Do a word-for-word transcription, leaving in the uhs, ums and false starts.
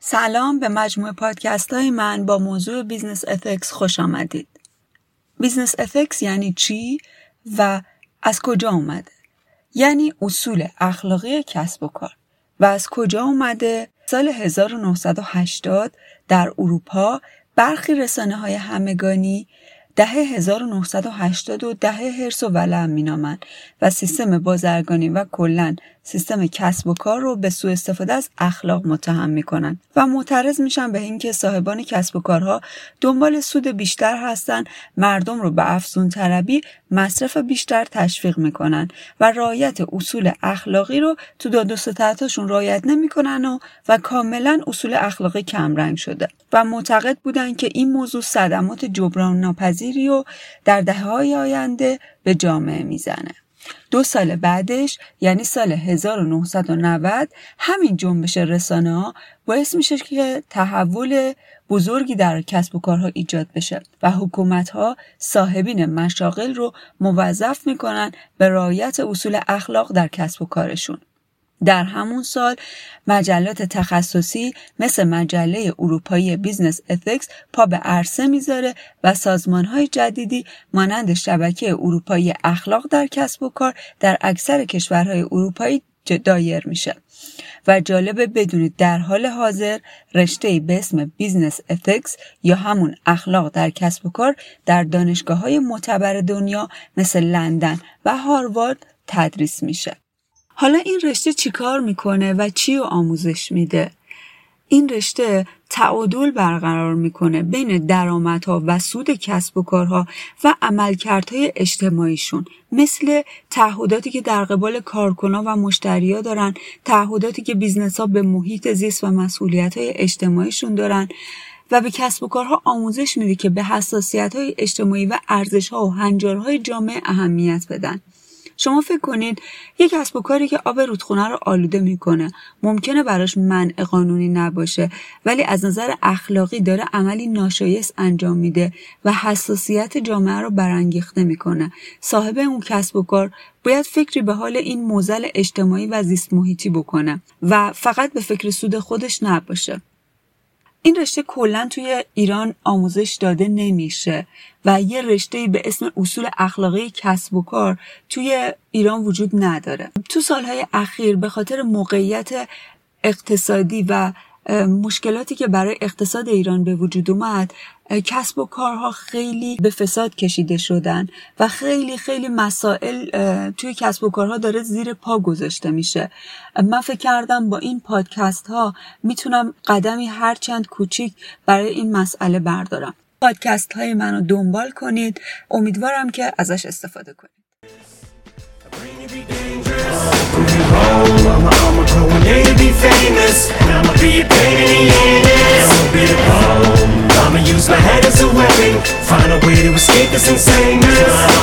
سلام به مجموعه پادکست‌های من با موضوع بیزنس اتیکس خوش آمدید. بیزنس اتیکس یعنی چی و از کجا اومده؟ یعنی اصول اخلاقی کسب و کار و از کجا اومده؟ سال هزار و نهصد و هشتاد در اروپا برخی رسانه‌های همگانی دهه هزار و نهصد و هشتاد و دهه هرس و ولع مینامند و سیستم بازرگانی و کلاً سیستم کسب و کار رو به سوء استفاده از اخلاق متهم میکنن و معترض میشن به اینکه صاحبان کسب و کارها دنبال سود بیشتر هستن، مردم رو به افزون طلبی، مصرف بیشتر تشویق میکنن و رعایت اصول اخلاقی رو تو داد و ستدهاشون رعایت نمیکنن و و کاملا اصول اخلاقی کمرنگ شده و معتقد بودن که این موضوع صدمات جبران ناپذیری رو در دهه‌های آینده به جامعه میزنه. دو سال بعدش یعنی سال هزار و نهصد و نود همین جنبش رسانه ها باعث میشه که تحول بزرگی در کسب و کارها ایجاد بشه و حکومت ها صاحبین مشاغل رو موظف میکنن به رعایت اصول اخلاق در کسب و کارشون. در همون سال مجلات تخصصی مثل مجله اروپایی بیزنس اتیکس پا به عرصه میذاره و سازمان‌های جدیدی مانند شبکه اروپایی اخلاق در کسب و کار در اکثر کشورهای اروپایی دایر میشه و جالب بدونید در حال حاضر رشته به اسم بیزنس اتیکس یا همون اخلاق در کسب و کار در دانشگاه‌های معتبر دنیا مثل لندن و هاروارد تدریس میشه. حالا این رشته چی کار میکنه و چی رو آموزش میده؟ این رشته تعادل برقرار میکنه بین درآمدها و سود کسب و کارها و عملکردهای اجتماعیشون، مثل تعهداتی که در قبال کارکنان و مشتریا دارن، تعهداتی که بیزنس‌ها به محیط زیست و مسئولیت‌های اجتماعیشون دارن و به کسب و کارها آموزش میده که به حساسیت‌های اجتماعی و ارزش‌ها و هنجارهای جامعه اهمیت بدن. شما فکر کنید یک کسب و کاری که آب رودخونه رو آلوده میکنه ممکنه براش منع قانونی نباشه، ولی از نظر اخلاقی داره عملی ناشایست انجام میده و حساسیت جامعه رو برانگیخته میکنه. صاحب اون کسب و کار باید فکری به حال این معضل اجتماعی و زیست محیطی بکنه و فقط به فکر سود خودش نباشه. این رشته کلاً توی ایران آموزش داده نمیشه و یه رشته به اسم اصول اخلاقی کسب و کار توی ایران وجود نداره. تو سالهای اخیر به خاطر موقعیت اقتصادی و مشکلاتی که برای اقتصاد ایران به وجود اومد، کسب و کارها خیلی به فساد کشیده شدن و خیلی خیلی مسائل توی کسب و کارها داره زیر پا گذاشته میشه. من فکر کردم با این پادکست ها میتونم قدمی هرچند کوچیک برای این مسئله بردارم. پادکست های منو دنبال کنید، امیدوارم که ازش استفاده کنید. Find a way to escape this insaneness.